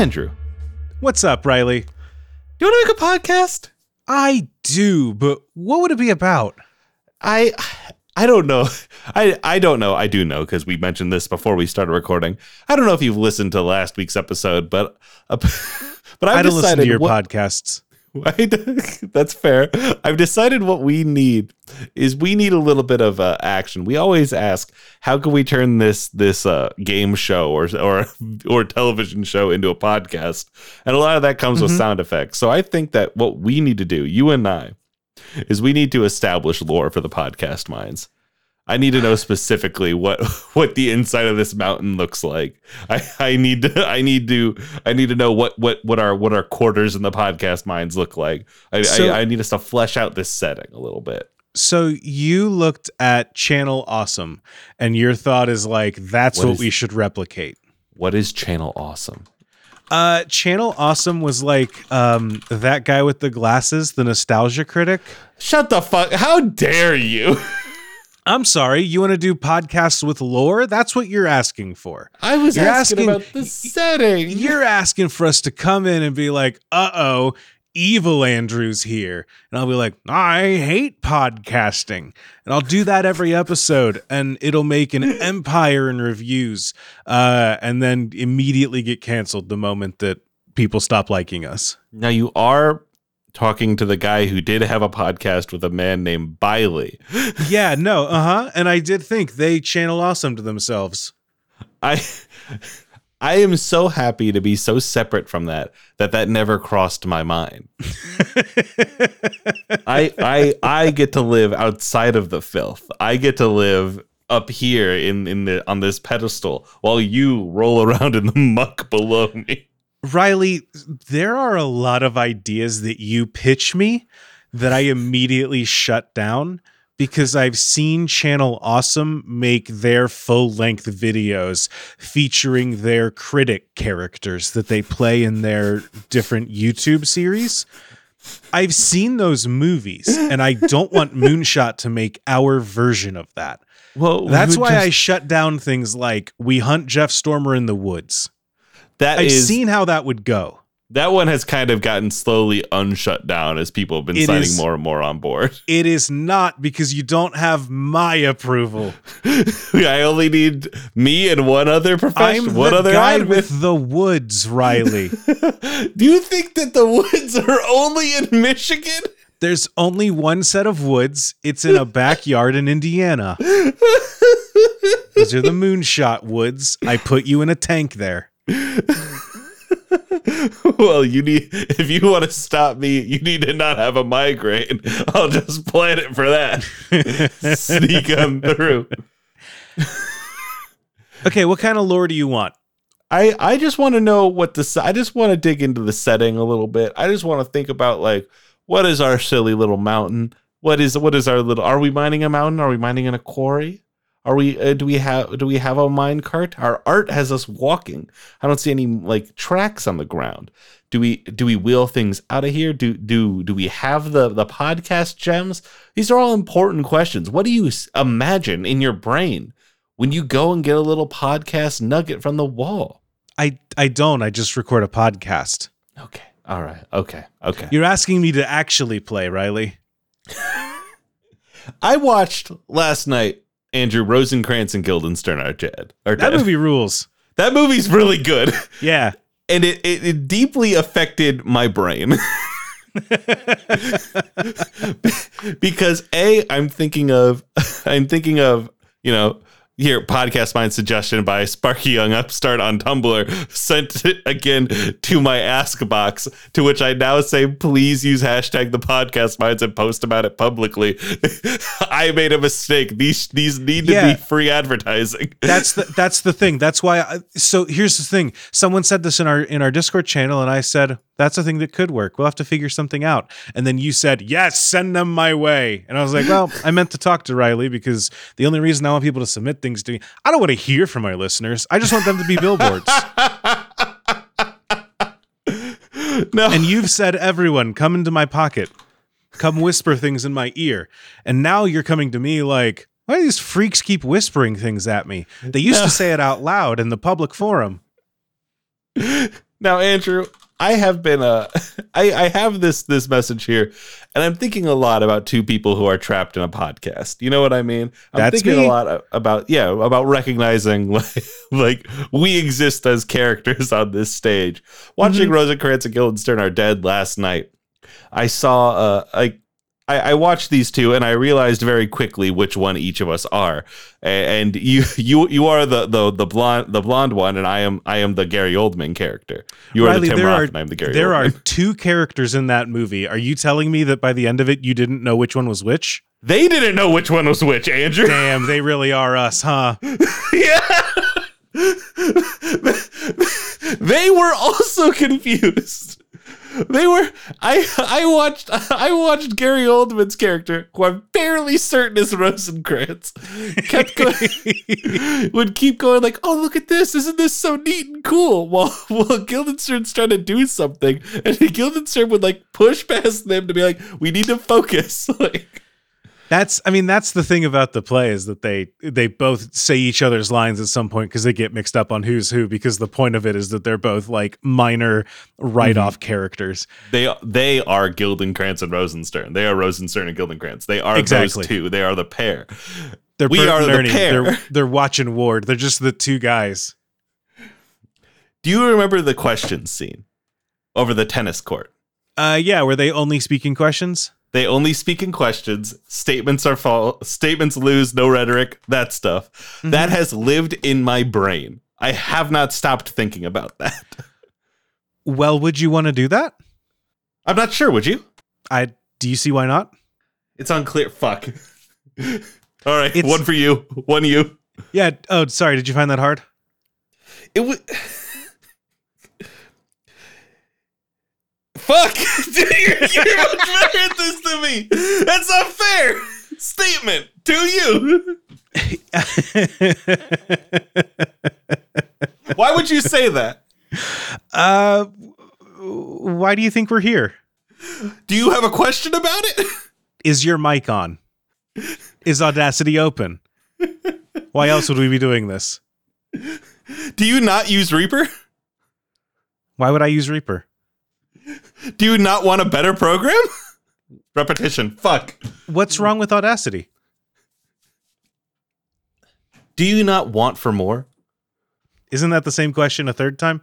Andrew. What's up, Riley? You want to make a podcast? I do, but what would it be about? I don't know. I don't know. I do know because we mentioned this before we started recording. I don't know if you've listened to last week's episode, but I've I don't listen to your podcasts. That's fair. I've decided what we need is we need a little bit of action. We always ask, how can we turn this game show or television show into a podcast? And a lot of that comes with sound effects. So I think that what we need to do, you and I, is we need to establish lore for the podcast minds. I need to know specifically what the inside of this mountain looks like. I need to know what our quarters in the podcast mines look like. I need us to flesh out this setting a little bit. So you looked at Channel Awesome, and your thought is like, that's what we should replicate. What is Channel Awesome? Channel Awesome was like that guy with the glasses, the nostalgia critic. Shut the fuck! How dare you! I'm sorry, you want to do podcasts with lore? That's what you're asking for. You're asking about the setting. You're asking for us to come in and be like, uh-oh, evil Andrew's here. And I'll be like, I hate podcasting. And I'll do that every episode, and it'll make an empire in reviews, and then immediately get canceled the moment that people stop liking us. Now you are talking to the guy who did have a podcast with a man named Biley. Yeah, no, and I did think they Channel Awesome to themselves. I am so happy to be so separate from that never crossed my mind. I get to live outside of the filth. I get to live up here on this pedestal while you roll around in the muck below me. Riley, there are a lot of ideas that you pitch me that I immediately shut down because I've seen Channel Awesome make their full-length videos featuring their critic characters that they play in their different YouTube series. I've seen those movies, and I don't want Moonshot to make our version of that. Well, that's why I shut down things like We Hunt Jeff Stormer in the Woods. I've seen how that would go. That one has kind of gotten slowly unshut down as people have been signing more and more on board. It is not because you don't have my approval. I only need me and one other professional. I'm the guy with the woods, Riley. Do you think that the woods are only in Michigan? There's only one set of woods. It's in a backyard in Indiana. Those are the Moonshot Woods. I put you in a tank there. Well, if you want to stop me, you need to not have a migraine. I'll just plan it for that. Sneak on through. Okay, what kind of lore do you want? I just want to know I just want to dig into the setting a little bit. I just want to think about like, what is our silly little mountain? What is our little? Are we mining a mountain? Are we mining in a quarry? Are we? Do we have a mine cart? Our art has us walking. I don't see any like tracks on the ground. Do we wheel things out of here? Do we have the podcast gems? These are all important questions. What do you imagine in your brain when you go and get a little podcast nugget from the wall? I don't. I just record a podcast. Okay. All right. Okay. You're asking me to actually play, Riley. I watched last night, Andrew, Rosencrantz and Guildenstern Are Dead. That movie rules. That movie's really good. Yeah. And it deeply affected my brain. Because I'm thinking of, you know, here, Podcast Mind suggestion by Sparky Young Upstart on Tumblr, sent it again to my ask box, to which I now say, please use hashtag the Podcast Minds and post about it publicly. I made a mistake. These need to be free advertising. That's the thing. That's why. So here's the thing. Someone said this in our Discord channel, and I said, that's a thing that could work. We'll have to figure something out. And then you said, yes, send them my way. And I was like, well, I meant to talk to Riley because the only reason I want people to submit things to me, I don't want to hear from my listeners. I just want them to be billboards. No. And you've said, everyone, come into my pocket. Come whisper things in my ear. And now you're coming to me like, why do these freaks keep whispering things at me? They used to say it out loud in the public forum. Now, Andrew, I have been I have this message here, and I'm thinking a lot about two people who are trapped in a podcast. You know what I mean? I'm thinking a lot about recognizing like we exist as characters on this stage. Watching Rosencrantz and Guildenstern Are Dead last night, I saw I watched these two, and I realized very quickly which one each of us are. And you are the blonde one, and I am the Gary Oldman character. You Riley, are the Tim Roth, and I'm the Gary Oldman. There are two characters in that movie. Are you telling me that by the end of it, you didn't know which one was which? They didn't know which one was which, Andrew. Damn, they really are us, huh? Yeah. They were also confused. They were. I watched Gary Oldman's character, who I'm fairly certain is Rosencrantz, would keep going like, "Oh, look at this! Isn't this so neat and cool?" While Guildenstern's trying to do something, and Guildenstern would like push past them to be like, "We need to focus." Like, that's the thing about the play is that they both say each other's lines at some point because they get mixed up on who's who, because the point of it is that they're both like minor write-off characters. They are Guildenkrantz and Rosenstern. They are Rosenstern and Guildenkrantz. They are exactly. Those two. They are the pair. We are the pair. They're watching Ward. They're just the two guys. Do you remember the questions scene over the tennis court? Yeah, were they only speaking questions? They only speak in questions. Statements are false. Statements lose. No rhetoric. That stuff. Mm-hmm. That has lived in my brain. I have not stopped thinking about that. Well, would you want to do that? I'm not sure. Would you? Do you see why not? It's unclear. Fuck. All right. One for you. One you. Yeah. Oh, sorry. Did you find that hard? It was... Fuck! You're much better at this than me. That's not fair. Statement to you. Why would you say that? Why do you think we're here? Do you have a question about it? Is your mic on? Is Audacity open? Why else would we be doing this? Do you not use Reaper? Why would I use Reaper? Do you not want a better program? Repetition. Fuck. What's wrong with Audacity? Do you not want for more? Isn't that the same question a third time?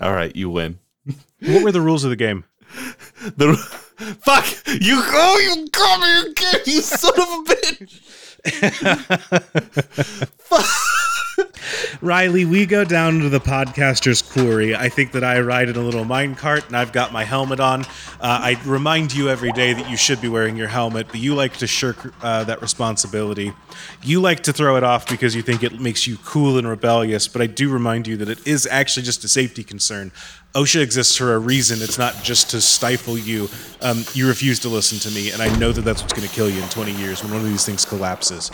All right, you win. What were the rules of the game? Fuck! You caught me again, you son of a bitch! Fuck! Riley, we go down to the podcaster's quarry. I think that I ride in a little minecart, and I've got my helmet on. I remind you every day that you should be wearing your helmet, but you like to shirk that responsibility. You like to throw it off because you think it makes you cool and rebellious, but I do remind you that it is actually just a safety concern. OSHA exists for a reason. It's not just to stifle you. You refuse to listen to me, and I know that that's what's going to kill you in 20 years when one of these things collapses.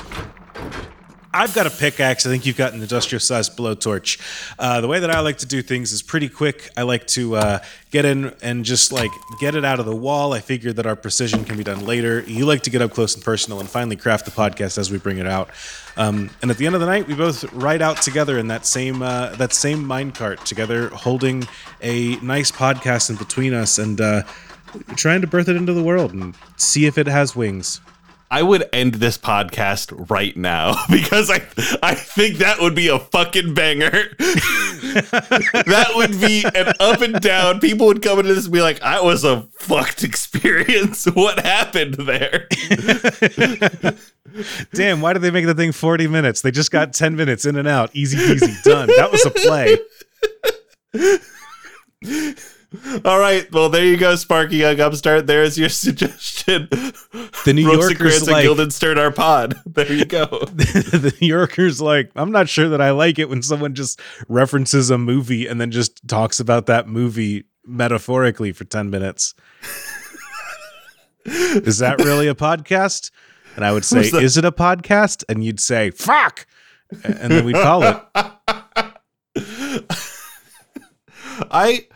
I've got a pickaxe. I think you've got an industrial-sized blowtorch. The way that I like to do things is pretty quick. I like to get in and just, like, get it out of the wall. I figure that our precision can be done later. You like to get up close and personal and finally craft the podcast as we bring it out. And at the end of the night, we both ride out together in that same minecart together, holding a nice podcast in between us and trying to birth it into the world and see if it has wings. I would end this podcast right now because I think that would be a fucking banger. That would be an up and down. People would come into this and be like, "I was a fucked experience. What happened there?" Damn, why did they make the thing 40 minutes? They just got 10 minutes in and out. Easy peasy, done. That was a play. All right, well, there you go, Sparky Young Upstart. There is your suggestion. The New Yorker's like... Guildenstern Our Pod. There you go. The New Yorker's like, I'm not sure that I like it when someone just references a movie and then just talks about that movie metaphorically for 10 minutes. Is that really a podcast? And I would say, is it a podcast? And you'd say, fuck! And then we'd call it. I...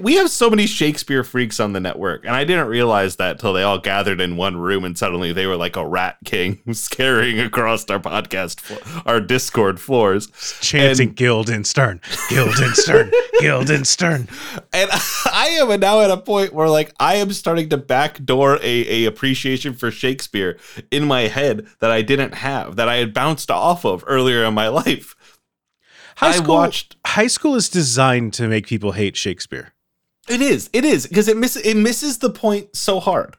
We have so many Shakespeare freaks on the network, and I didn't realize that till they all gathered in one room, and suddenly they were like a rat king scurrying across our podcast, our Discord floors, chanting Guildenstern, Guildenstern, Guildenstern. And I am now at a point where, like, I am starting to backdoor a appreciation for Shakespeare in my head that I didn't have, that I had bounced off of earlier in my life. High school is designed to make people hate Shakespeare. It is because it misses the point so hard.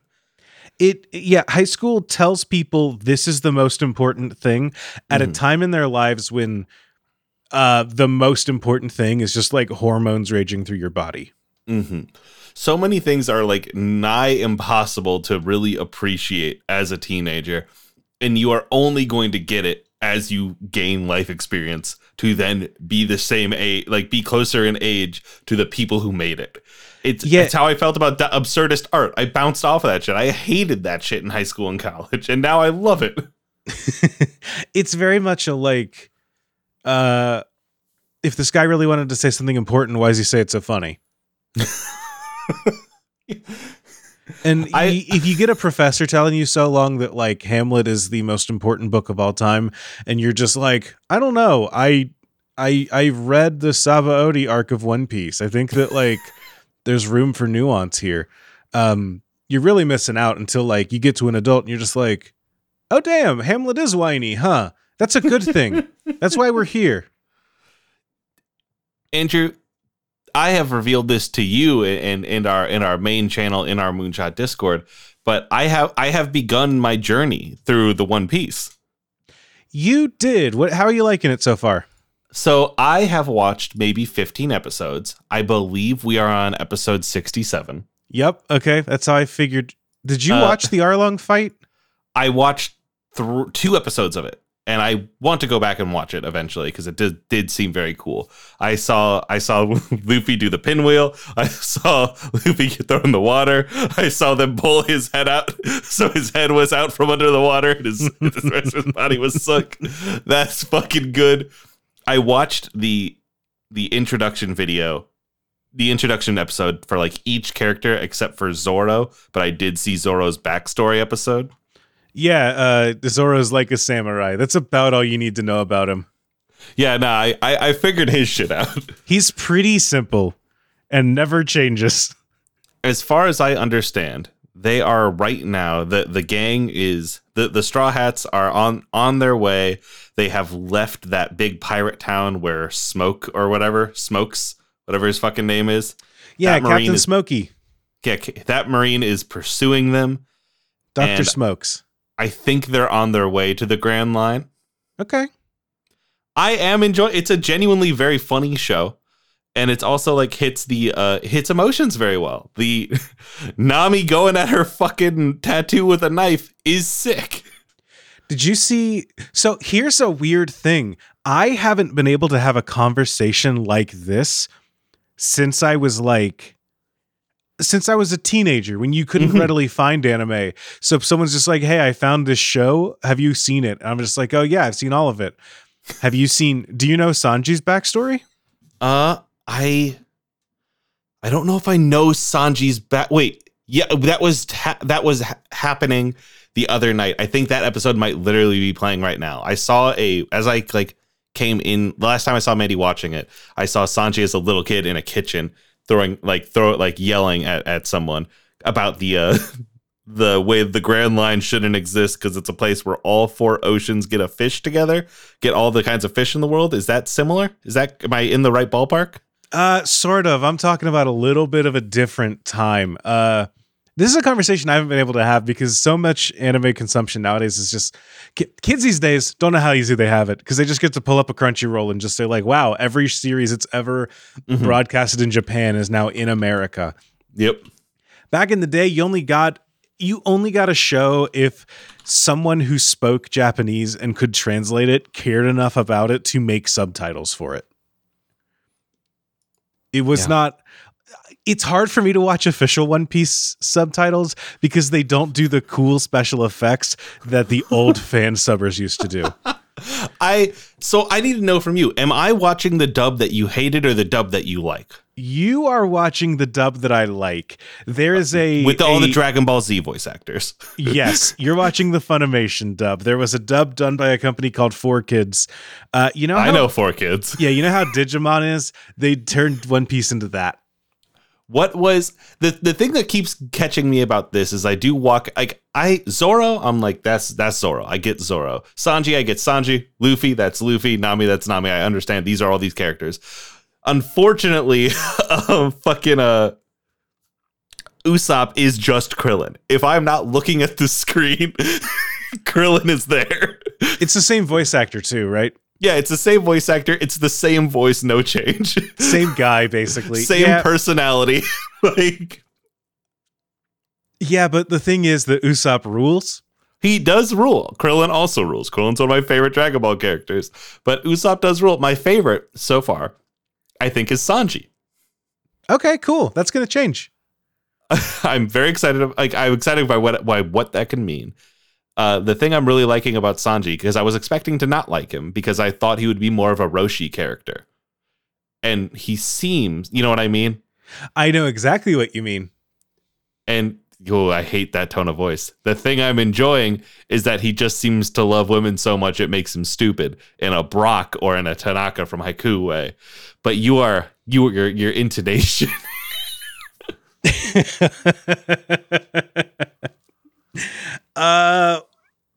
High school tells people this is the most important thing at a time in their lives when the most important thing is just like hormones raging through your body. So many things are like nigh impossible to really appreciate as a teenager, and you are only going to get it as you gain life experience to then be the same age, like be closer in age to the people who made it. It's how I felt about absurdist art. I bounced off of that shit. I hated that shit in high school and college, and now I love it. It's very much a like, if this guy really wanted to say something important, why does he say it so funny? And if you get a professor telling you so long that like Hamlet is the most important book of all time, and you're just like, I don't know, I read the Sabaody arc of One Piece. I think that like there's room for nuance here. You're really missing out until like you get to an adult and you're just like, oh damn, Hamlet is whiny, huh? That's a good thing. That's why we're here. Andrew, I have revealed this to you in our main channel, in our Moonshot Discord, but I have begun my journey through the One Piece. You did. How are you liking it so far? So I have watched maybe 15 episodes. I believe we are on episode 67. Yep. Okay. That's how I figured. Did you watch the Arlong fight? I watched two episodes of it, and I want to go back and watch it eventually because it did seem very cool. I saw Luffy do the pinwheel. I saw Luffy get thrown in the water. I saw them pull his head out, so his head was out from under the water and the rest of his body was sunk. That's fucking good. I watched the introduction video, the introduction episode for like each character except for Zoro, but I did see Zoro's backstory episode. Yeah, Zoro's like a samurai. That's about all you need to know about him. Yeah, no, I figured his shit out. He's pretty simple and never changes. As far as I understand, they are right now, the gang is, the Straw Hats are on their way. They have left that big pirate town where Smokes, whatever his fucking name is. Yeah, Captain Smokey. Yeah, that Marine is pursuing them. Dr. Smokes. I think they're on their way to the Grand Line. Okay. I am enjoying it. It's a genuinely very funny show. And it's also like hits emotions very well. The Nami going at her fucking tattoo with a knife is sick. Did you see? So here's a weird thing. I haven't been able to have a conversation like this since I was like, since I was a teenager, when you couldn't readily find anime. So if someone's just like, hey, I found this show. Have you seen it? And I'm just like, oh yeah, I've seen all of it. Have you seen, do you know Sanji's backstory? I don't know if I know Sanji's back. Wait, yeah, that was happening the other night. I think that episode might literally be playing right now. I saw came in the last time I saw Mandy watching it, I saw Sanji as a little kid in a kitchen yelling at someone about the way the Grand Line shouldn't exist because it's a place where all four oceans get a fish together, get all the kinds of fish in the world. Is that similar? Am I in the right ballpark? Sort of. I'm talking about a little bit of a different time. This is a conversation I haven't been able to have because so much anime consumption nowadays is just kids these days don't know how easy they have it because they just get to pull up a Crunchyroll and just say like, wow, every series that's ever broadcasted in Japan is now in America. Yep. Back in the day, you only got a show if someone who spoke Japanese and could translate it cared enough about it to make subtitles for it. It was not... It's hard for me to watch official One Piece subtitles because they don't do the cool special effects that the old fan subbers used to do. So I need to know from you, am I watching the dub that you hated or the dub that you like? you are watching the dub that I like. There is a... With all the Dragon Ball Z voice actors. Yes, you're watching the Funimation dub. There was a dub done by a company called Four Kids. I know Four Kids. Yeah, you know how Digimon is? They turned One Piece into that. What was... The thing that keeps catching me about this is I do walk... Zoro, I'm like, that's Zoro. I get Zoro. Sanji, I get Sanji. Luffy, that's Luffy. Nami, that's Nami. I understand. These are all these characters. Unfortunately, Usopp is just Krillin. If I'm not looking at the screen, Krillin is there. It's the same voice actor too, right? Yeah, it's the same voice actor. It's the same voice, no change. Same guy, basically. Same personality. Yeah, but the thing is that Usopp rules. He does rule. Krillin also rules. Krillin's one of my favorite Dragon Ball characters. But Usopp does rule. My favorite so far, I think, is Sanji. Okay, cool. That's going to change. I'm very excited. I'm excited by what that can mean. The thing I'm really liking about Sanji, because I was expecting to not like him because I thought he would be more of a Roshi character. And he seems, you know what I mean? I know exactly what you mean. And I hate that tone of voice. The thing I'm enjoying is that he just seems to love women so much it makes him stupid in a Brock or in a Tanaka from Haiku way. But your intonation.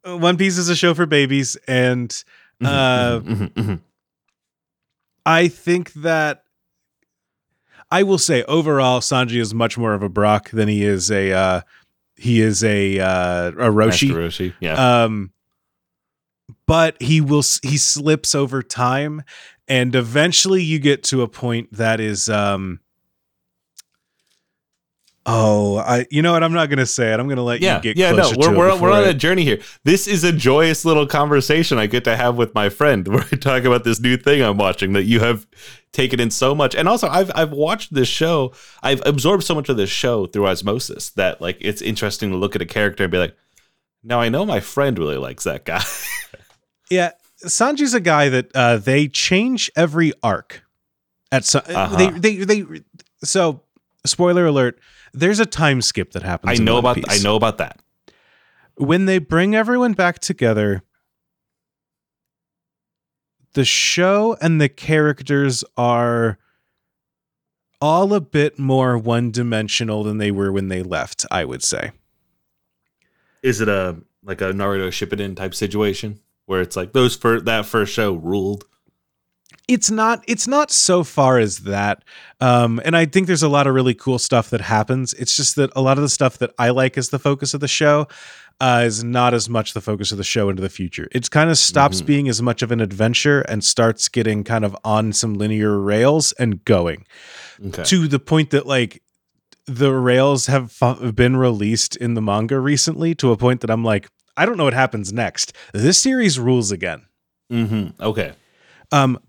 One Piece is a show for babies, and I think that I will say overall, Sanji is much more of a Brock than he is a Roshi. Master Roshi, yeah. But he slips over time, and eventually you get to a point that is you know what? I'm not going to say it. I'm going to let you get closer to it. We're on a journey here. This is a joyous little conversation I get to have with my friend where I talk about this new thing I'm watching that you have taken in so much. And also I've watched this show. I've absorbed so much of this show through osmosis that like, it's interesting to look at a character and be like, now I know my friend really likes that guy. Yeah. Sanji's a guy that they change every arc at some, so spoiler alert. There's a time skip that happens. I know about that. When they bring everyone back together, the show and the characters are all a bit more one-dimensional than they were when they left, I would say. Is it like a Naruto Shippuden type situation where it's like that first show ruled? It's not so far as that. And I think there's a lot of really cool stuff that happens. It's just that a lot of the stuff that I like as the focus of the show is not as much the focus of the show into the future. It kind of stops being as much of an adventure and starts getting kind of on some linear rails and going to the point that like the rails have been released in the manga recently to a point that I'm like, I don't know what happens next. This series rules again. Mm-hmm. Okay.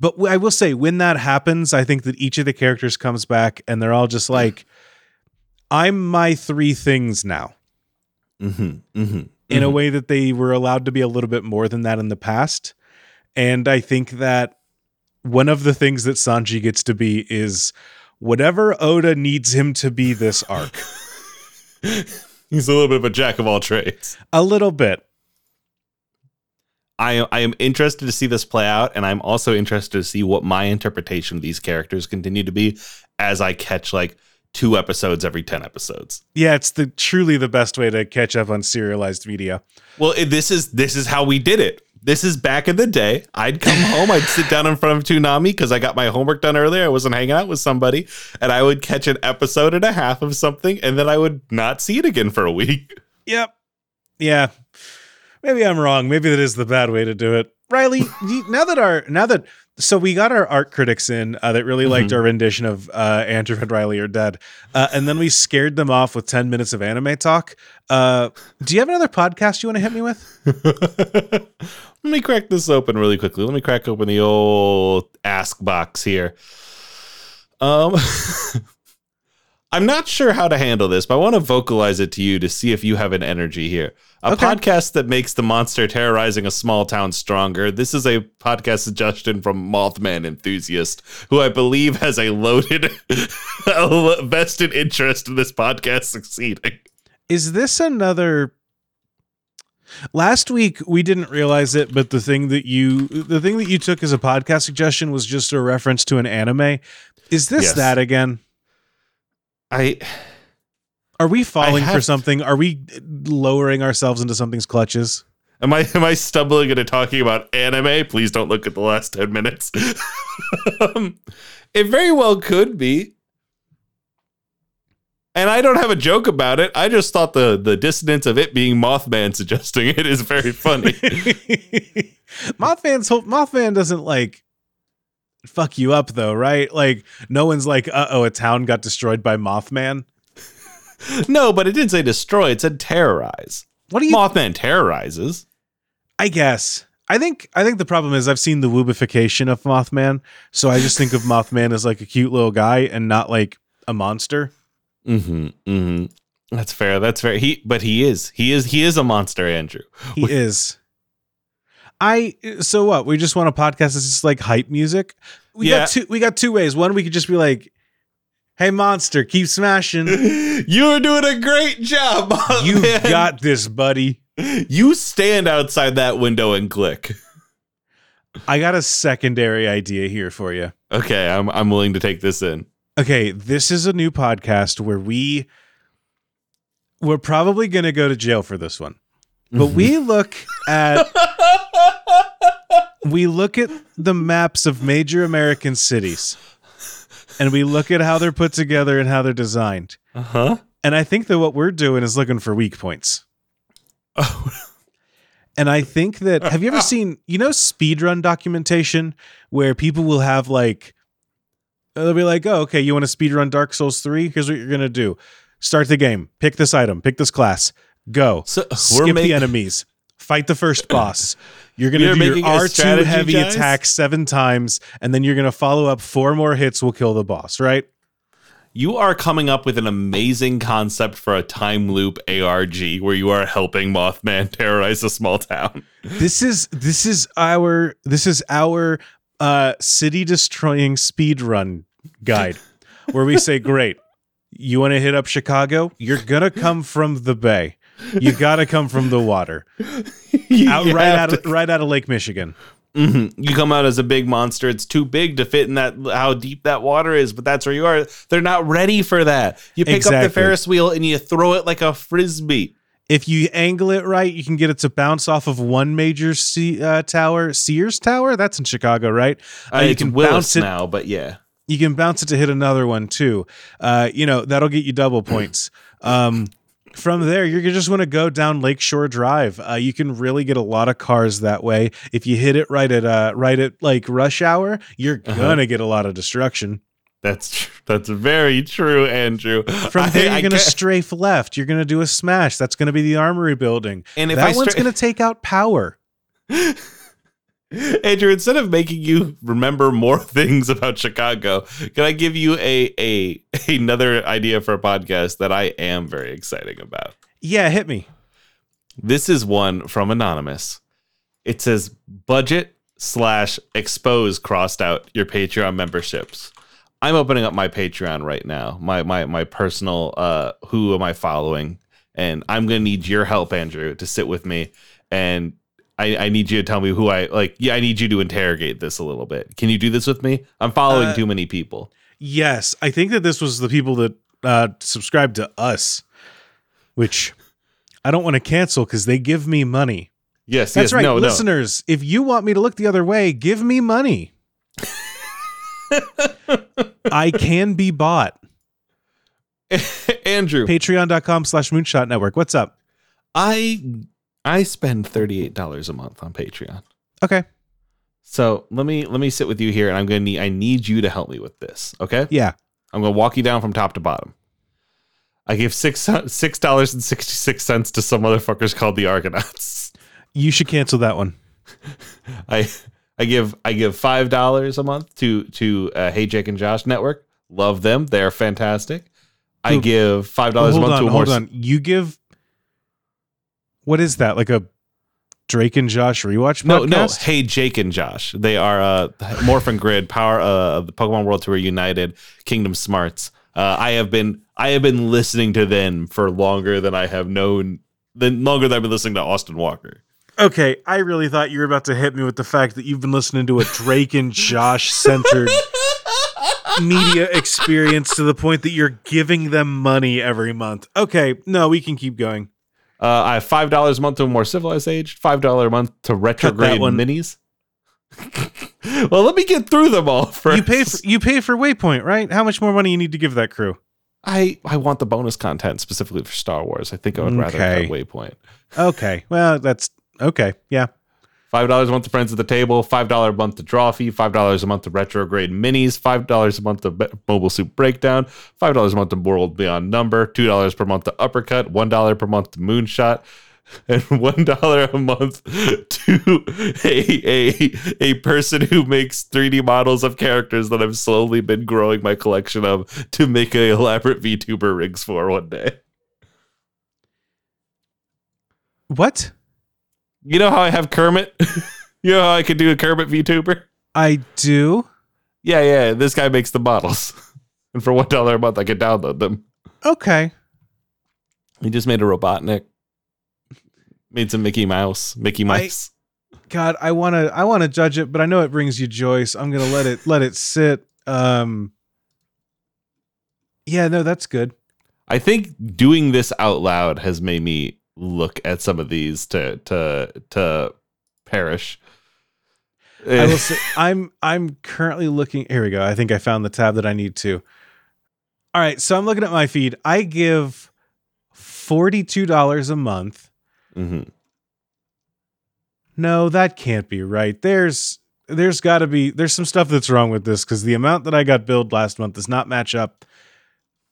But I will say when that happens, I think that each of the characters comes back and they're all just like, I'm my three things now in a way that they were allowed to be a little bit more than that in the past. And I think that one of the things that Sanji gets to be is whatever Oda needs him to be this arc. He's a little bit of a jack of all trades. A little bit. I am interested to see this play out, and I'm also interested to see what my interpretation of these characters continue to be as I catch like 2 episodes every 10 episodes. Yeah, it's truly the best way to catch up on serialized media. Well, this is how we did it. This is back in the day. I'd come home, I'd sit down in front of Toonami because I got my homework done earlier. I wasn't hanging out with somebody, and I would catch an episode and a half of something, and then I would not see it again for a week. Yep. Yeah. Maybe I'm wrong. Maybe that is the bad way to do it. Riley, so we got our art critics in that really liked our rendition of Andrew and Riley Are Dead. And then we scared them off with 10 minutes of anime talk. Do you have another podcast you want to hit me with? Let me crack this open really quickly. Let me crack open the old ask box here. I'm not sure how to handle this, but I want to vocalize it to you to see if you have an energy here. A podcast that makes the monster terrorizing a small town stronger. This is a podcast suggestion from Mothman Enthusiast, who I believe has a loaded, vested interest in this podcast succeeding. Is this another... Last week we didn't realize it, but the thing that you took as a podcast suggestion was just a reference to an anime. Is this that again? Are we falling for something? Are we lowering ourselves into something's clutches? Am I stumbling into talking about anime? Please don't look at the last 10 minutes. It very well could be. And I don't have a joke about it. I just thought the dissonance of it being Mothman suggesting it is very funny. Mothman doesn't like fuck you up though, right? Like no one's like, a town got destroyed by Mothman. No, but it didn't say destroy. It said terrorize. What do you? Mothman terrorizes. I guess. I think the problem is I've seen the woobification of Mothman, so I just think of Mothman as like a cute little guy and not like a monster. That's fair. He is a monster, Andrew. He is. So what? We just want a podcast that's just like hype music. We got two ways. One, we could just be like, "Hey, monster, keep smashing. You're doing a great job. You got this, buddy. You stand outside that window and click." I got a secondary idea here for you. Okay, I'm willing to take this in. Okay, this is a new podcast where we're probably going to go to jail for this one. But we look at the maps of major American cities. And we look at how they're put together and how they're designed. Uh-huh. And I think that what we're doing is looking for weak points. Oh. And I think that have you ever seen, speedrun documentation where people will have like they'll be like, oh, okay, you want to speedrun Dark Souls 3? Here's what you're going to do. Start the game. Pick this item. Pick this class. Go. Skip the enemies. Fight the first boss. You're going to do your R2 heavy attack 7 times, and then you're going to follow up 4 more hits will kill the boss, right? You are coming up with an amazing concept for a time loop ARG where you are helping Mothman terrorize a small town. This is our city destroying speedrun guide where we say, great, you want to hit up Chicago? You're going to come from the bay. You got to come from the water. Right out of Lake Michigan. Mm-hmm. You come out as a big monster. It's too big to fit in that, how deep that water is, but that's where you are. They're not ready for that. You pick up the Ferris wheel and you throw it like a Frisbee. If you angle it right, you can get it to bounce off of one major tower, Sears Tower. That's in Chicago, right? You can bounce it now, but yeah, you can bounce it to hit another one too. That'll get you double points. From there, you're just want to go down Lakeshore Drive. You can really get a lot of cars that way. If you hit it right at like rush hour, you're gonna get a lot of destruction. That's very true, Andrew. From there, you're going to strafe left. You're going to do a smash. That's going to be the armory building. And if that one's going to take out power. Andrew, instead of making you remember more things about Chicago, can I give you another idea for a podcast that I am very excited about? Yeah, hit me. This is one from Anonymous. It says budget /expose crossed out your Patreon memberships. I'm opening up my Patreon right now, my personal who am I following, and I'm going to need your help, Andrew, to sit with me, and I need you to tell me who I like. Yeah, I need you to interrogate this a little bit. Can you do this with me? I'm following too many people. Yes, I think that this was the people that subscribed to us, which I don't want to cancel because they give me money. Yes, that's right. No, listeners, if you want me to look the other way, give me money. I can be bought. Andrew. Patreon.com/Moonshot Network. What's up? I spend $38 a month on Patreon. Okay. So let me sit with you here, and I need you to help me with this. Okay? Yeah. I'm gonna walk you down from top to bottom. I gave $6.66 to some motherfuckers called the Argonauts. You should cancel that one. I give $5 a month to Hey Jake and Josh Network. Love them. They're fantastic. I give $5 a month to a horse. Hold on. You give, what is that? Like a Drake and Josh rewatch podcast? No. Hey, Jake and Josh. They are Morphin Grid, Power of the Pokemon World Tour United, Kingdom Smarts. I have been listening to them for longer than I have known, I've been listening to Austin Walker. Okay, I really thought you were about to hit me with the fact that you've been listening to a Drake and Josh centered media experience to the point that you're giving them money every month. Okay, no, we can keep going. I have $5 a month to a more civilized age, $5 a month to Retrograde Minis. Well, let me get through them all first. You pay for Waypoint, right? How much more money you need to give that crew? I want the bonus content specifically for Star Wars. I think I would rather have Waypoint. Okay. Well, that's okay. Yeah. $5 a month to Friends at the Table, $5 a month to Draw Fee, $5 a month to Retrograde Minis, $5 a month to Mobile Suit Breakdown, $5 a month to World Beyond Number, $2 per month to Uppercut, $1 per month to Moonshot, and $1 a month to a person who makes 3D models of characters that I've slowly been growing my collection of to make an elaborate VTuber rigs for one day. What? You know how I have Kermit? You know how I could do a Kermit VTuber? I do? Yeah. This guy makes the models. And for $1 a month, I could download them. Okay. He just made a Robotnik. Made some Mickey Mouse. God, I want to judge it, but I know it brings you joy, so I'm going to let it sit. Yeah, no, that's good. I think doing this out loud has made me look at some of these to perish. I will say, I'm currently looking. Here we go. I think I found the tab that I need to. All right, so I'm looking at my feed. I give $42 a month. Mm-hmm. No, that can't be right. There's some stuff that's wrong with this, because the amount that I got billed last month does not match up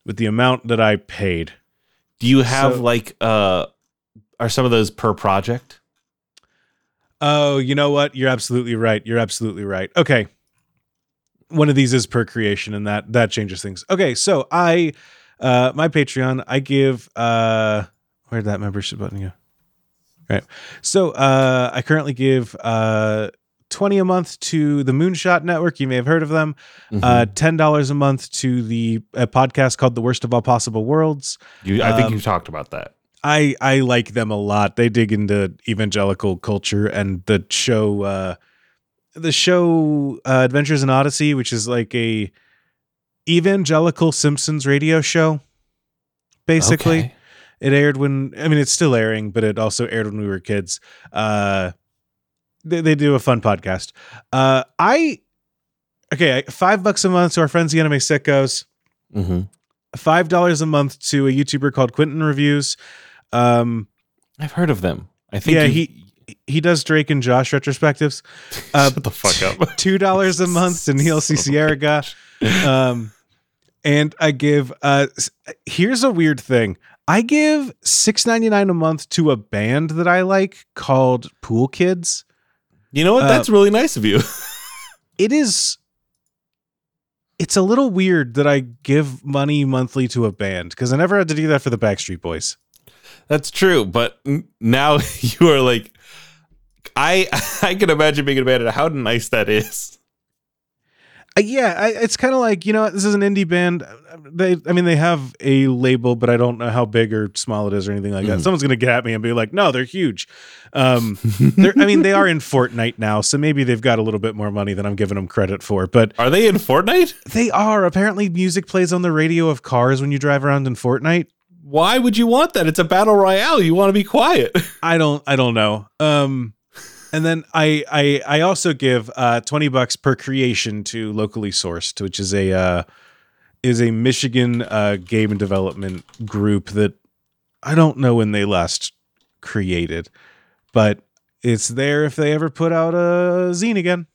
with the amount that I paid. Do you have are some of those per project? Oh, you know what? You're absolutely right. Okay. One of these is per creation, and that changes things. Okay. So I, my Patreon, I give, where'd that membership button go? Right. So I currently give $20 a month to the Moonshot Network. You may have heard of them. Mm-hmm. $10 a month to a podcast called The Worst of All Possible Worlds. I think you've talked about that. I like them a lot. They dig into evangelical culture, and the show, Adventures in Odyssey, which is like a evangelical Simpsons radio show, basically. Okay. It aired it's still airing, but it also aired when we were kids. They do a fun podcast. $5 a month to our friends, the Anime Sickos. Mm-hmm. $5 a month to a YouTuber called Quentin Reviews. I've heard of them. I think he does Drake and Josh retrospectives. Shut the fuck up. $2 a month to Neil C. Sierra. And I give, here's a weird thing. I give $6.99 a month to a band that I like called Pool Kids. You know what? That's really nice of you. It is. It's a little weird that I give money monthly to a band, because I never had to do that for the Backstreet Boys. That's true. But now you are like, I can imagine being a band and how nice that is. It's kind of like, you know, this is an indie band. They have a label, but I don't know how big or small it is or anything like that. Someone's going to get at me and be like, no, they're huge. They are in Fortnite now, so maybe they've got a little bit more money than I'm giving them credit for. But are they in Fortnite? They are. Apparently music plays on the radio of cars when you drive around in Fortnite. Why would you want that? It's a battle royale. You want to be quiet. I don't know. And then I also give $20 per creation to Locally Sourced, which is a Michigan game and development group that I don't know when they last created, but it's there if they ever put out a zine again.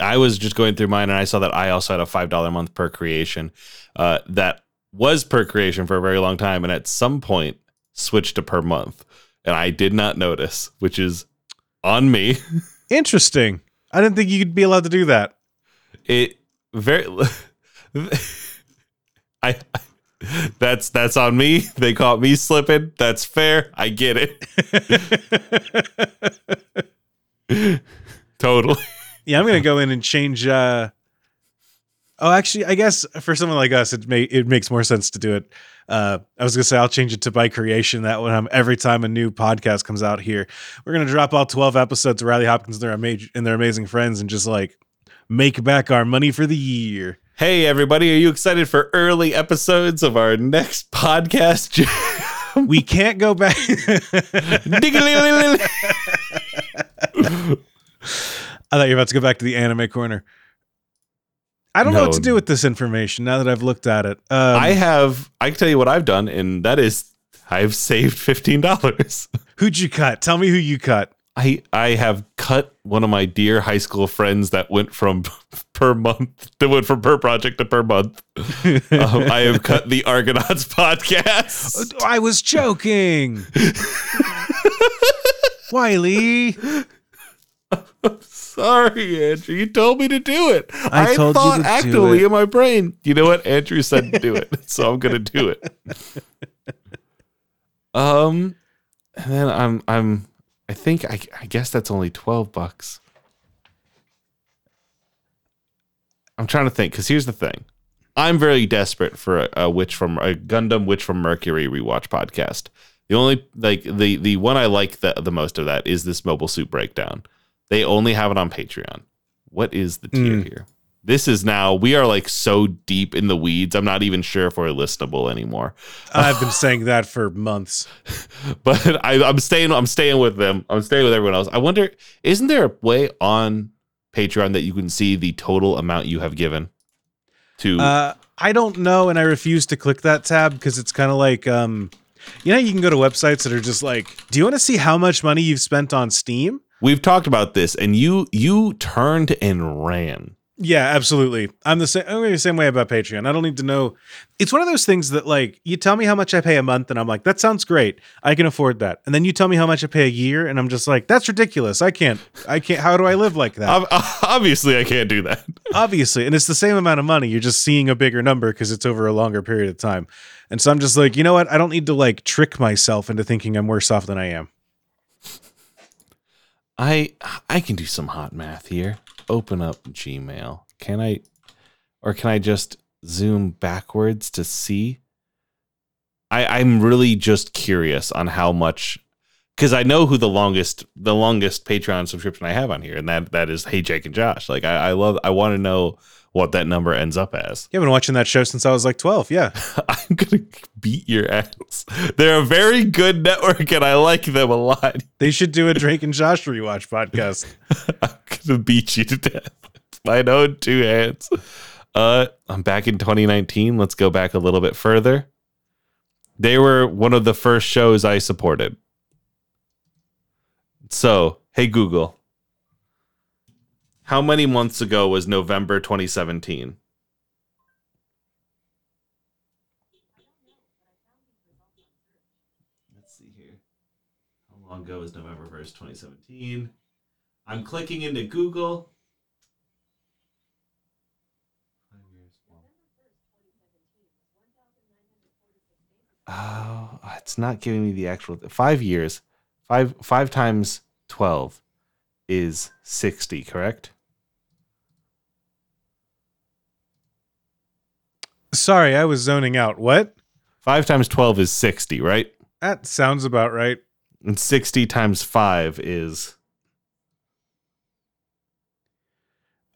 I was just going through mine, and I saw that I also had a $5 a month per creation that was per creation for a very long time, and at some point switched to per month. And I did not notice, which is on me. Interesting. I didn't think you'd be allowed to do that. That's on me. They caught me slipping. That's fair. I get it. Totally. Yeah, I'm gonna go in and change. Oh, actually, I guess for someone like us, it makes more sense to do it. I was gonna say I'll change it to by creation. That when every time a new podcast comes out here, we're gonna drop all 12 episodes of Riley Hopkins and their amazing friends, and just like make back our money for the year. Hey everybody, are you excited for early episodes of our next podcast? We can't go back. I thought you were about to go back to the anime corner. I don't know what to do with this information now that I've looked at it. I can tell you what I've done, and that is I've saved $15. Who'd you cut? Tell me who you cut. I have cut one of my dear high school friends that went from per project to per month. I have cut the Argonauts podcast. I was joking. Wiley. I'm sorry, Andrew. You told me to do it. I thought actively in my brain, you know what? Andrew said to do it. So I'm going to do it. And then I guess that's only $12. I'm trying to think, because here's the thing. I'm very desperate for a Gundam Witch from Mercury rewatch podcast. The only the one I like the most of that is this Mobile Suit Breakdown. They only have it on Patreon. What is the tier here? This is now, we are like so deep in the weeds. I'm not even sure if we're listenable anymore. I've been saying that for months, but I'm staying with them. I'm staying with everyone else. I wonder, isn't there a way on Patreon that you can see the total amount you have given to? I don't know. And I refuse to click that tab because it's kind of like, you can go to websites that are just like, do you want to see how much money you've spent on Steam? We've talked about this and you turned and ran. Yeah, absolutely. I'm the same way about Patreon. I don't need to know. It's one of those things that like, you tell me how much I pay a month and I'm like, that sounds great. I can afford that. And then you tell me how much I pay a year and I'm just like, that's ridiculous. I can't. How do I live like that? Obviously I can't do that. Obviously. And it's the same amount of money. You're just seeing a bigger number because it's over a longer period of time. And so I'm just like, you know what? I don't need to like trick myself into thinking I'm worse off than I am. I can do some hot math here. Open up Gmail. Can I just zoom backwards to see? I'm really just curious on how much, because I know who the longest Patreon subscription I have on here, and that is Hey Jake and Josh. Like I want to know what that number ends up as. Yeah, I've been watching that show since I was like 12. Yeah. I'm gonna beat your ass. They're a very good network and I like them a lot. They should do a Drake and Josh rewatch podcast. I'm gonna beat you to death with my own two hands. I'm back in 2019. Let's go back a little bit further. They were one of the first shows I supported. So, hey Google, how many months ago was November 2017? Let's see here. How long ago was November 1st, 2017? I'm clicking into Google. 5 years. Oh, it's not giving me the actual 5 years. Five times 12 is 60, correct? Sorry, I was zoning out. What? 5 times 12 is 60, right? That sounds about right. And 60 times 5 is?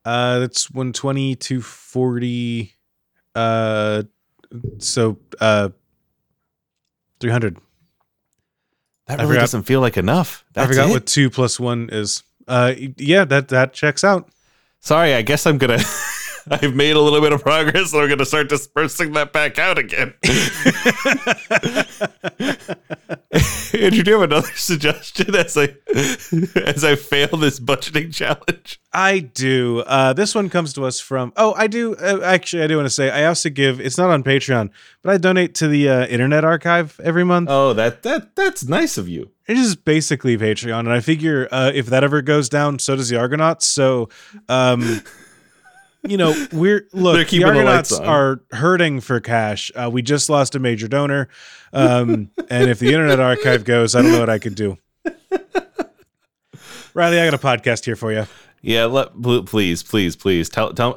That's 120, 240, so 300. That really doesn't feel like enough. That's I forgot it. What 2 plus 1 is. Yeah, that checks out. Sorry, I guess I'm gonna. I've made a little bit of progress, so I'm gonna start dispersing that back out again. Andrew, do you have another suggestion as I fail this budgeting challenge? I do. This one comes to us from. Oh, I do. Actually, I do want to say I also give. It's not on Patreon, but I donate to the Internet Archive every month. Oh, that's nice of you. It is basically Patreon, and I figure if that ever goes down, so does the Argonauts. So, you know, look, the Argonauts are hurting for cash. We just lost a major donor. And if the Internet Archive goes, I don't know what I could do. Riley, I got a podcast here for you. Yeah, please. Tell.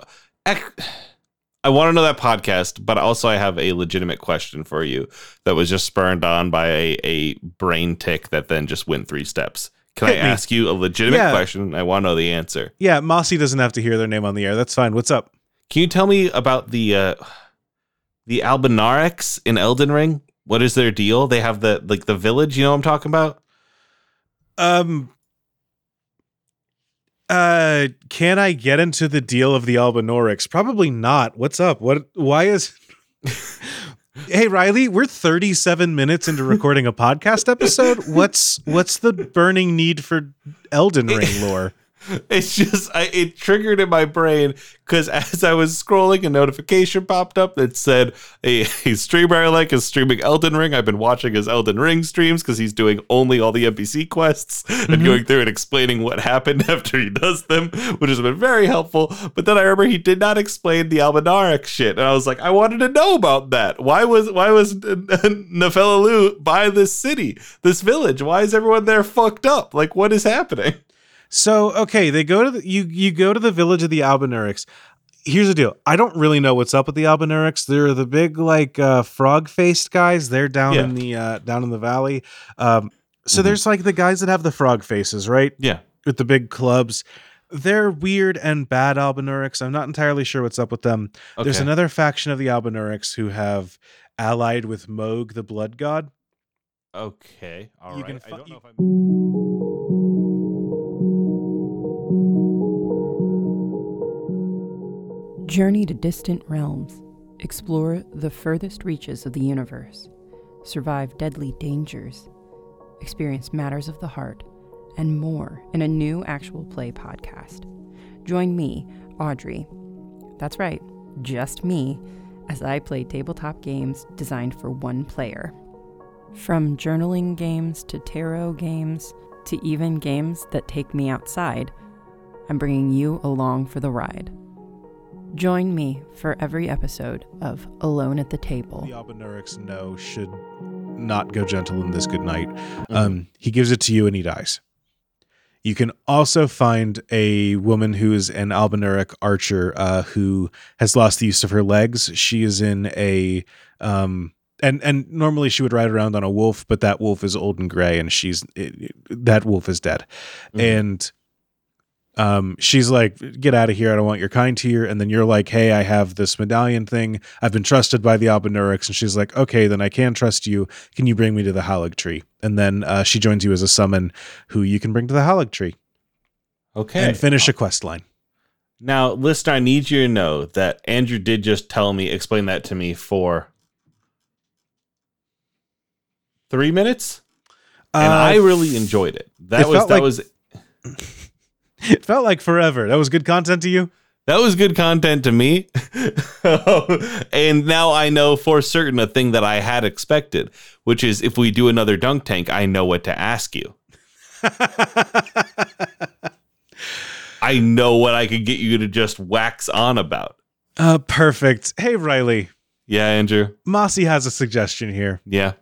I want to know that podcast, but also I have a legitimate question for you that was just spurned on by a brain tick that then just went three steps. Can I ask you a legitimate question? I want to know the answer. Yeah, Mossy doesn't have to hear their name on the air. That's fine. What's up? Can you tell me about the Albinaurics in Elden Ring? What is their deal? They have the village. You know what I'm talking about? Can I get into the deal of the Albinaurics? Probably not. What's up? Why is... Hey, Riley, we're 37 minutes into recording a podcast episode. What's the burning need for Elden Ring lore? It's just, it triggered in my brain because as I was scrolling, a notification popped up that said a streamer I like is streaming Elden Ring. I've been watching his Elden Ring streams because he's doing only all the NPC quests and going through and explaining what happened after he does them, which has been very helpful. But then I remember he did not explain the Albinauric shit. And I was like, I wanted to know about that. Why was Nefelalu by this city, this village? Why is everyone there fucked up? Like, what is happening? So, okay, they go to you go to the village of the Albinaurics. Here's the deal. I don't really know what's up with the Albinaurics. They're the big frog-faced guys. They're down in the down in the valley. So there's like the guys that have the frog faces, right? Yeah. With the big clubs. They're weird and bad Albinaurics. I'm not entirely sure what's up with them. Okay. There's another faction of the Albinaurics who have allied with Moog, the blood god. Okay. All right. I don't know if Journey to distant realms, explore the furthest reaches of the universe, survive deadly dangers, experience matters of the heart, and more in a new actual play podcast. Join me, Audrey, that's right, just me, as I play tabletop games designed for one player. From journaling games to tarot games to even games that take me outside, I'm bringing you along for the ride. Join me for every episode of Alone at the Table. The Albinaurics should not go gentle in this good night. He gives it to you and he dies. You can also find a woman who is an Albinauric archer who has lost the use of her legs. She is in a... And normally she would ride around on a wolf, but that wolf is old and gray and that wolf is dead. Mm-hmm. And... she's like, get out of here. I don't want your kind here. And then you're like, hey, I have this medallion thing. I've been trusted by the Albinaurics. And she's like, okay, then I can trust you. Can you bring me to the Halog tree? And then she joins you as a summon who you can bring to the Halog tree. Okay. And finish a quest line. Now, listener, I need you to know that Andrew did just explain that to me for 3 minutes. And I really enjoyed it. It felt like forever. That was good content to you? That was good content to me. And now I know for certain a thing that I had expected, which is if we do another dunk tank, I know what to ask you. I know what I could get you to just wax on about. Perfect. Hey, Riley. Yeah, Andrew. Mossy has a suggestion here. Yeah.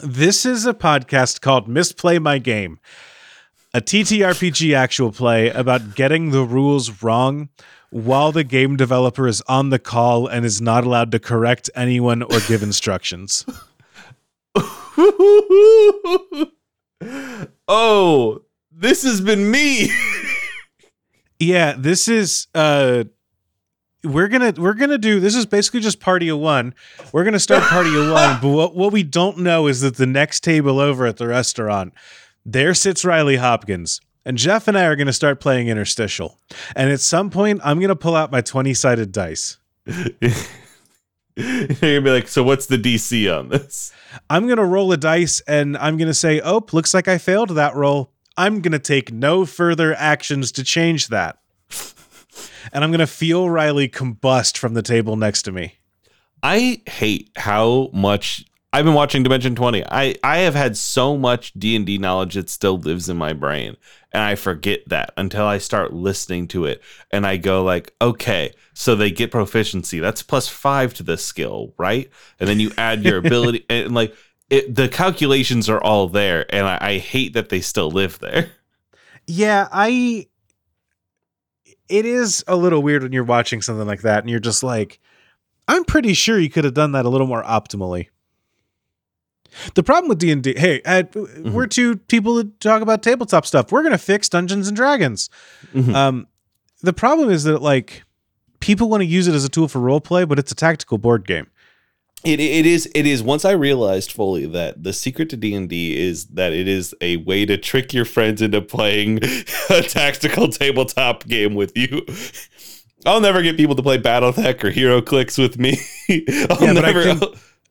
This is a podcast called Misplay My Game. A TTRPG actual play about getting the rules wrong while the game developer is on the call and is not allowed to correct anyone or give instructions. Oh, this has been me. Yeah, this is we're gonna do, this is basically just party of one. We're gonna start party of one, but what we don't know is that the next table over at the restaurant, there sits Riley Hopkins, and Jeff and I are going to start playing Interstitial. And at some point, I'm going to pull out my 20-sided dice. You're going to be like, so what's the DC on this? I'm going to roll a dice, and I'm going to say, oh, looks like I failed that roll. I'm going to take no further actions to change that. And I'm going to feel Riley combust from the table next to me. I hate how much I've been watching Dimension 20. I have had so much D&D knowledge that still lives in my brain. And I forget that until I start listening to it. And I go like, okay, so they get proficiency. That's +5 to this skill, right? And then you add your ability. And like the calculations are all there. And I hate that they still live there. Yeah, it is a little weird when you're watching something like that. And you're just like, I'm pretty sure you could have done that a little more optimally. The problem with D&D, hey, we're two people that talk about tabletop stuff. We're going to fix Dungeons and Dragons. Mm-hmm. The problem is that like people want to use it as a tool for role play, but it's a tactical board game. It is. Once I realized fully that the secret to D&D is that it is a way to trick your friends into playing a tactical tabletop game with you. I'll never get people to play BattleTech or HeroClix with me.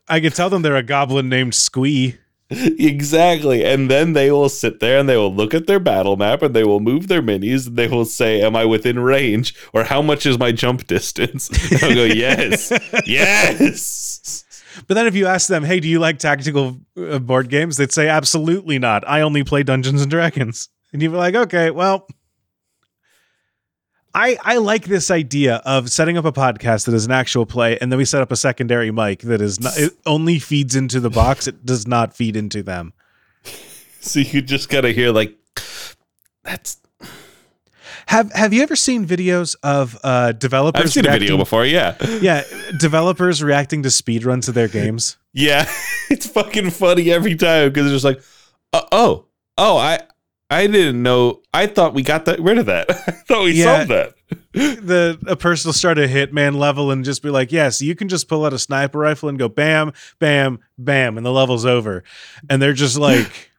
I can tell them they're a goblin named Squee. Exactly. And then they will sit there and they will look at their battle map and they will move their minis and they will say, am I within range? Or how much is my jump distance? And I'll go, yes. Yes. But then if you ask them, hey, do you like tactical board games? They'd say, absolutely not. I only play Dungeons and Dragons. And you'd be like, okay, well... I like this idea of setting up a podcast that is an actual play, and then we set up a secondary mic that is not, it only feeds into the box. It does not feed into them. So you just gotta hear like that's. Have you ever seen videos of developers? I've seen a video before. Yeah. Developers reacting to speedruns of their games. Yeah, it's fucking funny every time because it's just like, I didn't know. I thought we got rid of that. I thought we solved that. A person will start a Hitman level and just be like, yes, you can just pull out a sniper rifle and go bam, bam, bam, and the level's over. And they're just like,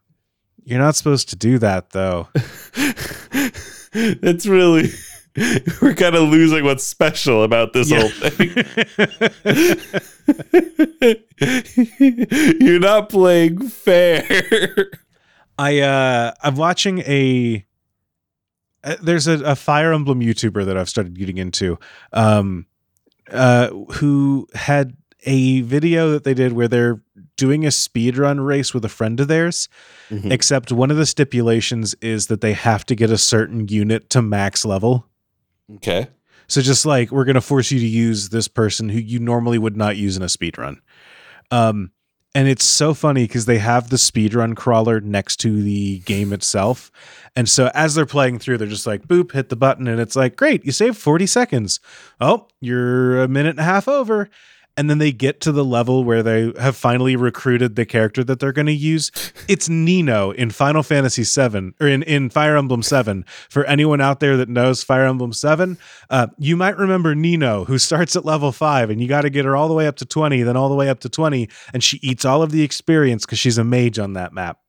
you're not supposed to do that, though. It's really... We're kind of losing what's special about this whole thing. You're not playing fair. I'm watching there's a Fire Emblem YouTuber that I've started getting into, who had a video that they did where they're doing a speedrun race with a friend of theirs, except one of the stipulations is that they have to get a certain unit to max level. Okay. So just like, we're going to force you to use this person who you normally would not use in a speedrun. And it's so funny because they have the speedrun crawler next to the game itself. And so as they're playing through, they're just like, boop, hit the button. And it's like, great, you saved 40 seconds. Oh, you're a minute and a half over. And then they get to the level where they have finally recruited the character that they're going to use. It's Nino in Final Fantasy 7 or in Fire Emblem 7. For anyone out there that knows Fire Emblem 7, you might remember Nino, who starts at level 5 and you got to get her all the way up to 20, then all the way up to 20. And she eats all of the experience because she's a mage on that map.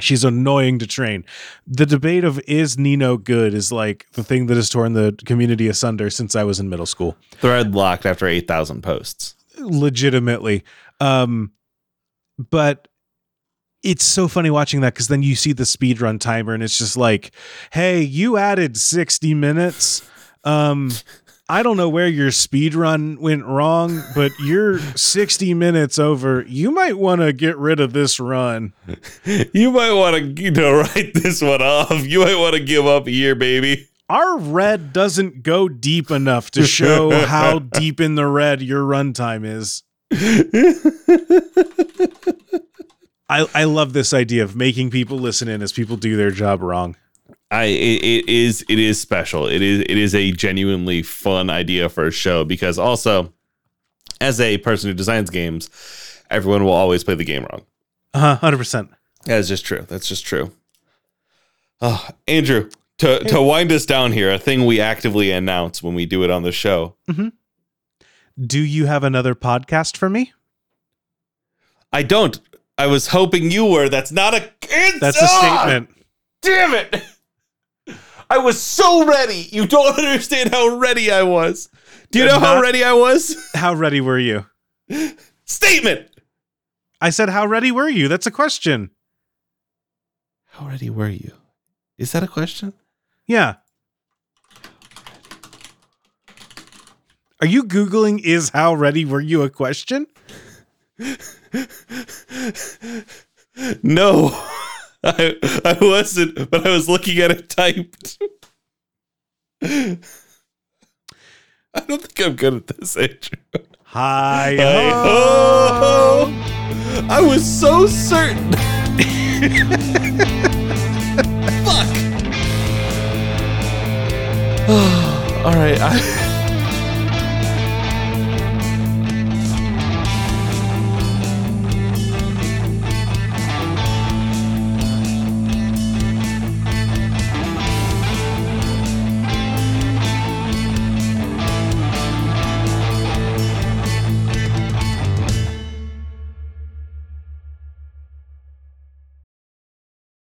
She's annoying to train. The debate of is Nino good is like the thing that has torn the community asunder since I was in middle school. Thread locked after 8,000 posts. Legitimately. But it's so funny watching that because then you see the speedrun timer and it's just like, hey, you added 60 minutes. I don't know where your speedrun went wrong, but you're 60 minutes over. You might want to get rid of this run. You might want to, write this one off. You might want to give up here, baby. Our red doesn't go deep enough to show how deep in the red your runtime is. I love this idea of making people listen in as people do their job wrong. It is special. It is a genuinely fun idea for a show because also, as a person who designs games, everyone will always play the game wrong. 100%. That's just true. Oh, Andrew, to wind us down here, a thing we actively announce when we do it on the show. Mm-hmm. Do you have another podcast for me? I don't. I was hoping you were. That's not a. That's a statement. Damn it. I was so ready. You don't understand how ready I was. Do you know how ready I was? How ready were you? Statement. I said, how ready were you? That's a question. How ready were you? Is that a question? Yeah. Are you Googling is how ready were you a question? No, I wasn't, but I was looking at it typed. I don't think I'm good at this, Andrew. Hi-ho! Hi-ho! I was so certain. Fuck. All right.